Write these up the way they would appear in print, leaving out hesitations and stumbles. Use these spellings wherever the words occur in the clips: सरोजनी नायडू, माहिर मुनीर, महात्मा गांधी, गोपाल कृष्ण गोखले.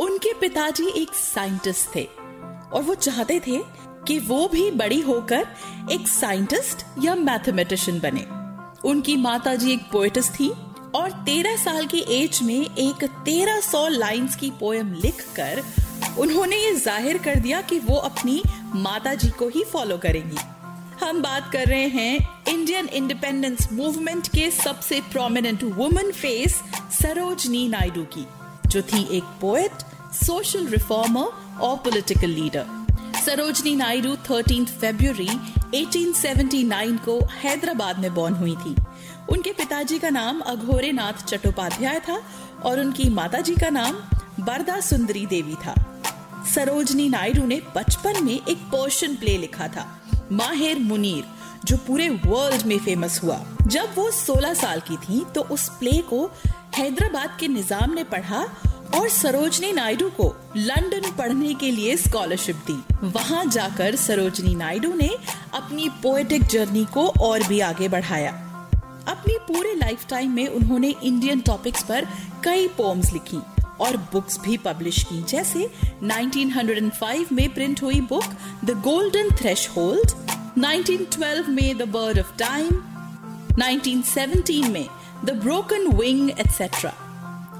उनके पिताजी एक साइंटिस्ट थे और वो चाहते थे कि वो भी बड़ी होकर एक साइंटिस्ट या मैथमेटिशियन बने। उनकी माताजी एक पोएटिस थी और 13 साल की एज में एक 1300 लाइंस की पोएम लिखकर उन्होंने ये जाहिर कर दिया कि वो अपनी माताजी को ही फॉलो करेंगी। हम बात कर रहे हैं इंडियन इंडिपेंडेंस मूवमेंट के सबसे prominent woman face सरोजनी नायडू की, जो थी एक पोएट, सोशल रिफॉर्मर और पॉलिटिकल लीडर। सरोजनी नायडू 13 फरवरी 1879 को हैदराबाद में बॉर्न हुई थी। उनके पिताजी का नाम अघोरे नाथ चट्टोपाध्याय था और उनकी माताजी का नाम बरदा सुंदरी देवी था। सरोजनी नायडू ने बचपन में एक पर्शियन प्ले लिखा था, माहिर मुनीर, जो पूरे वर्ल्ड में फेमस हुआ। जब वो 16 साल की थी तो उस प्ले को हैदराबाद के निजाम ने पढ़ा और सरोजनी नायडू को लंदन पढ़ने के लिए स्कॉलरशिप दी। वहां जाकर सरोजनी नायडू ने अपनी पोएटिक जर्नी को और भी आगे बढ़ाया। अपनी पूरे लाइफ टाइम में उन्होंने इंडियन टॉपिक्स पर कई पोम्स लिखी और बुक्स भी पब्लिश की, जैसे 1905 में प्रिंट हुई बुक द गोल्डन थ्रेशहोल्ड, 1912 में द बर्ड ऑफ टाइम, 1917 में द ब्रोकन विंग एटसेट्रा।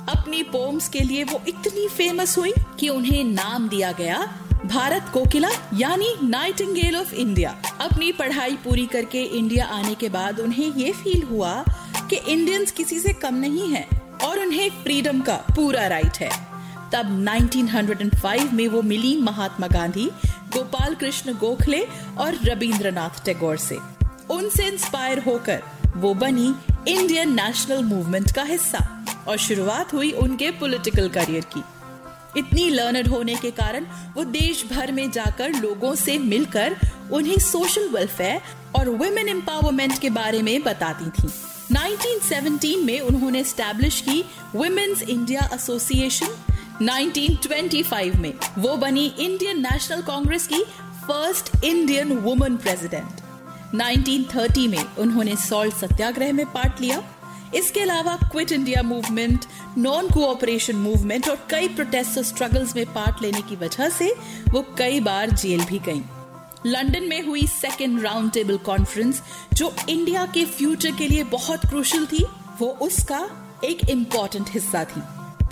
अपनी पोम्स के लिए वो इतनी फेमस हुई कि उन्हें नाम दिया गया भारत कोकिला यानी नाइटिंगेल ऑफ इंडिया। अपनी पढ़ाई पूरी करके इंडिया आने के बाद उन्हें ये फील हुआ कि इंडियंस किसी से कम नहीं है और उन्हें फ्रीडम का पूरा राइट है। तब 1905 में वो मिली महात्मा गांधी, गोपाल कृष्ण गोखले और रविंद्र नाथ टैगोर से। उनसे इंस्पायर होकर वो बनी इंडियन नेशनल मूवमेंट का हिस्सा और शुरुआत हुई उनके पॉलिटिकल करियर की। इतनी लर्नड होने के कारण वो देश भर में जाकर लोगों से मिलकर उन्हें सोशल वेलफेयर और वुमेन एम्पावरमेंट के बारे में बताती थी। 1917 में उन्होंने एस्टैब्लिश की वुमेन्स इंडिया एसोसिएशन। 1925 में वो बनी इंडियन नेशनल कांग्रेस की फर्स्ट इंडियन वुमेन प्रेसिडेंट। 1930 में उन्होंने सॉल्ट सत्याग्रह में पार्ट लिया। इसके अलावा quit India movement, non cooperation movement और कई प्रोटेस्ट और स्ट्रगल्स में पार्ट लेने की वजह से वो कई बार जेल भी गईं। लंदन में हुई सेकेंड राउंड टेबल कॉन्फ्रेंस, जो इंडिया के फ्यूचर के लिए बहुत क्रूशियल थी, वो उसका एक इम्पोर्टेंट हिस्सा थी।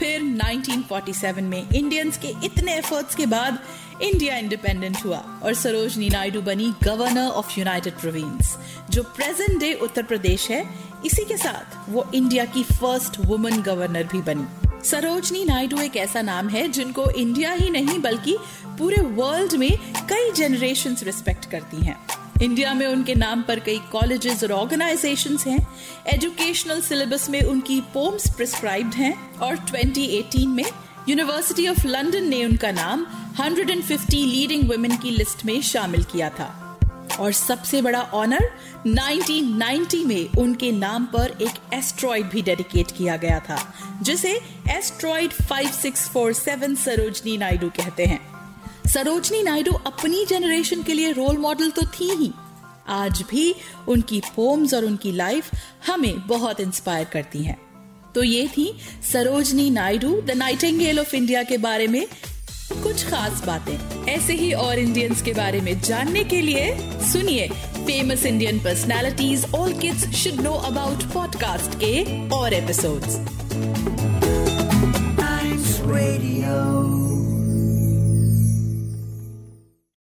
फिर 1947 में इंडियंस के इतने एफर्ट्स के बाद इंडिया इंडिपेंडेंट हुआ और सरोजनी नायडू बनी गवर्नर ऑफ यूनाइटेड प्रोविंस, जो प्रेजेंट डे उत्तर प्रदेश है। इसी के साथ वो इंडिया की फर्स्ट वुमन गवर्नर भी बनी। सरोजनी नायडू एक ऐसा नाम है जिनको इंडिया ही नहीं बल्कि पूरे वर्ल्ड में कई जनरेशंस रिस्पेक्ट करती हैं। इंडिया में उनके नाम पर कई कॉलेजेस और ऑर्गेनाइजेशंस हैं। एजुकेशनल सिलेबस में उनकी पोम्स प्रिस्क्राइब्ड हैं और 2018 में यूनिवर्सिटी ऑफ लंदन ने उनका नाम 150 लीडिंग वुमेन की लिस्ट में शामिल किया था। और सबसे बड़ा ऑनर 1990 में उनके नाम पर एक एस्ट्रॉइड भी डेडिकेट किया गया था, जिसे एस्ट्रॉइड 5647 सरोजनी नायडू कहते हैं। सरोजनी नायडू अपनी जनरेशन के लिए रोल मॉडल तो थी ही, आज भी उनकी पोम्स और उनकी लाइफ हमें बहुत इंस्पायर करती हैं। तो ये थी सरोजनी नायडू, the nightingale of India के बारे में कुछ खास बातें। ऐसे ही और इंडियंस के बारे में जानने के लिए सुनिए famous Indian personalities all kids should know about podcast के और एपिसोड्स।